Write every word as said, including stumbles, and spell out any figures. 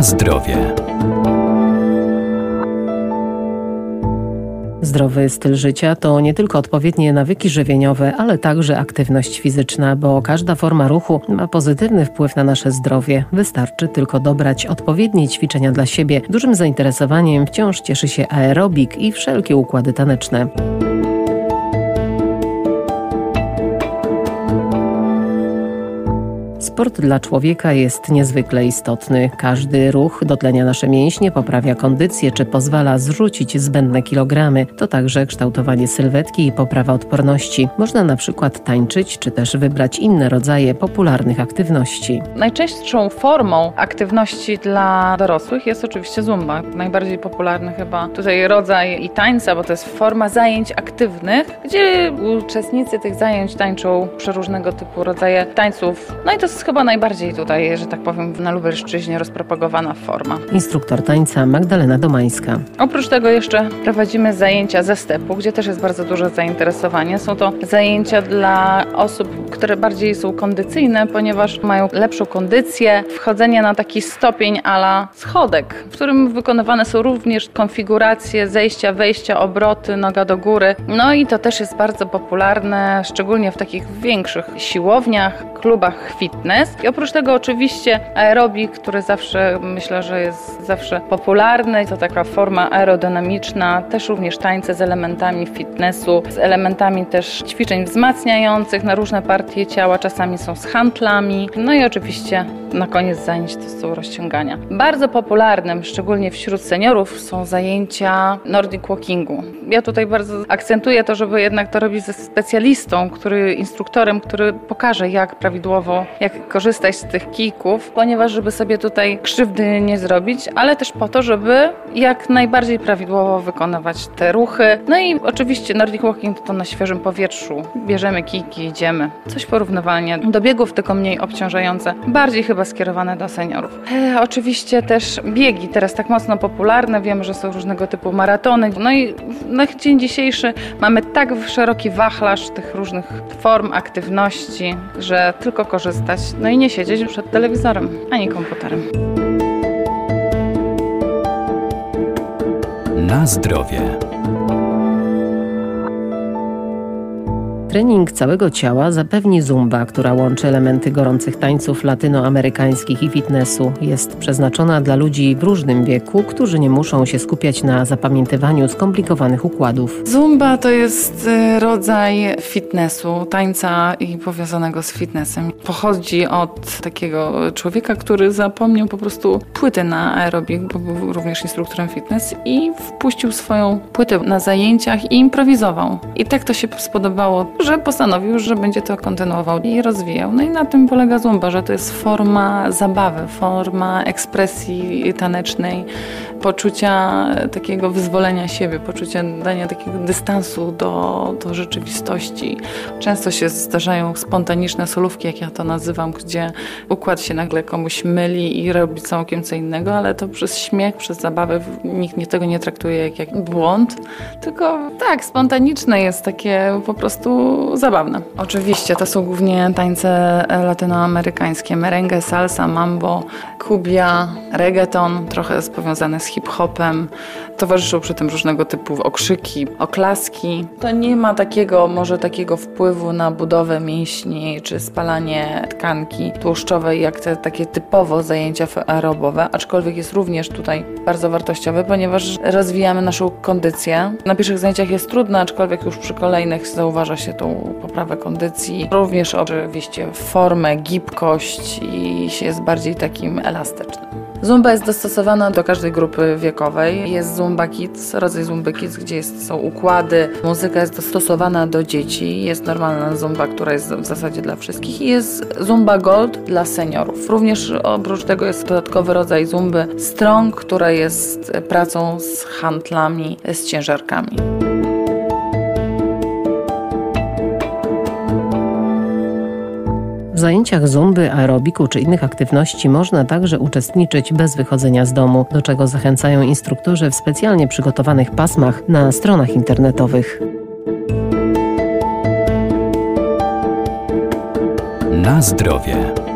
Na zdrowie. Zdrowy styl życia to nie tylko odpowiednie nawyki żywieniowe, ale także aktywność fizyczna, bo każda forma ruchu ma pozytywny wpływ na nasze zdrowie. Wystarczy tylko dobrać odpowiednie ćwiczenia dla siebie. Dużym zainteresowaniem wciąż cieszy się aerobik i wszelkie układy taneczne. Sport dla człowieka jest niezwykle istotny. Każdy ruch dotlenia nasze mięśnie, poprawia kondycję czy pozwala zrzucić zbędne kilogramy. To także kształtowanie sylwetki i poprawa odporności. Można na przykład tańczyć czy też wybrać inne rodzaje popularnych aktywności. Najczęstszą formą aktywności dla dorosłych jest oczywiście zumba. Najbardziej popularny chyba tutaj rodzaj i tańca, bo to jest forma zajęć aktywnych, gdzie uczestnicy tych zajęć tańczą przy różnego typu rodzaje tańców. No i to jest chyba najbardziej tutaj, że tak powiem, na Lubelszczyźnie rozpropagowana forma. Instruktor tańca Magdalena Domańska. Oprócz tego jeszcze prowadzimy zajęcia ze stepu, gdzie też jest bardzo duże zainteresowanie. Są to zajęcia dla osób, które bardziej są kondycyjne, ponieważ mają lepszą kondycję, wchodzenie na taki stopień a la schodek, w którym wykonywane są również konfiguracje zejścia, wejścia, obroty, noga do góry. No i to też jest bardzo popularne, szczególnie w takich większych siłowniach, klubach fitness. I oprócz tego oczywiście aerobik, który zawsze, myślę, że jest zawsze popularny. To taka forma aerodynamiczna, też również tańce z elementami fitnessu, z elementami też ćwiczeń wzmacniających na różne partie ciała, czasami są z handlami. No i oczywiście na koniec zajęć to są rozciągania. Bardzo popularnym, szczególnie wśród seniorów, są zajęcia Nordic Walkingu. Ja tutaj bardzo akcentuję to, żeby jednak to robić ze specjalistą, który, instruktorem, który pokaże, jak prawidłowo, jak korzystać z tych kijków, ponieważ żeby sobie tutaj krzywdy nie zrobić, ale też po to, żeby jak najbardziej prawidłowo wykonywać te ruchy. No i oczywiście Nordic Walking to na świeżym powietrzu. Bierzemy kijki, idziemy. Coś porównywalnie do biegów, tylko mniej obciążające. Bardziej chyba skierowane do seniorów. E, oczywiście też biegi, teraz tak mocno popularne. Wiemy, że są różnego typu maratony. No i na dzień dzisiejszy mamy tak szeroki wachlarz tych różnych form aktywności, że tylko korzystamy. No i nie siedzieć przed telewizorem, ani komputerem. Na zdrowie. Trening całego ciała zapewni zumba, która łączy elementy gorących tańców latynoamerykańskich i fitnessu. Jest przeznaczona dla ludzi w różnym wieku, którzy nie muszą się skupiać na zapamiętywaniu skomplikowanych układów. Zumba to jest rodzaj fitnessu, tańca i powiązanego z fitnessem. Pochodzi od takiego człowieka, który zapomniał po prostu płyty na aerobik, bo był również instruktorem fitness i wpuścił swoją płytę na zajęciach i improwizował. I tak to się spodobało, że postanowił, że będzie to kontynuował i rozwijał. No i na tym polega zumba, że to jest forma zabawy, forma ekspresji tanecznej, poczucia takiego wyzwolenia siebie, poczucia dania takiego dystansu do, do rzeczywistości. Często się zdarzają spontaniczne solówki, jak ja to nazywam, gdzie układ się nagle komuś myli i robi całkiem co innego, ale to przez śmiech, przez zabawę nikt tego nie traktuje jak, jak błąd, tylko tak, spontaniczne jest takie po prostu zabawne. Oczywiście to są głównie tańce latynoamerykańskie, merengue, salsa, mambo, kubia, reggaeton, trochę jest powiązane z hip-hopem. Towarzyszą przy tym różnego typu okrzyki, oklaski. To nie ma takiego, może takiego wpływu na budowę mięśni czy spalanie tkanki tłuszczowej, jak te takie typowo zajęcia aerobowe, aczkolwiek jest również tutaj bardzo wartościowe, ponieważ rozwijamy naszą kondycję. Na pierwszych zajęciach jest trudno, aczkolwiek już przy kolejnych zauważa się tą poprawę kondycji. Również oczywiście formę, gibkość i się jest bardziej takim elastycznym. Zumba jest dostosowana do każdej grupy wiekowej. Jest Zumba Kids, rodzaj Zumby Kids, gdzie jest, są układy. Muzyka jest dostosowana do dzieci. Jest normalna Zumba, która jest w zasadzie dla wszystkich. I jest Zumba Gold dla seniorów. Również oprócz tego jest dodatkowy rodzaj Zumby Strong, która jest pracą z handlami, z ciężarkami. W zajęciach zumby, aerobiku czy innych aktywności można także uczestniczyć bez wychodzenia z domu, do czego zachęcają instruktorzy w specjalnie przygotowanych pasmach na stronach internetowych. Na zdrowie.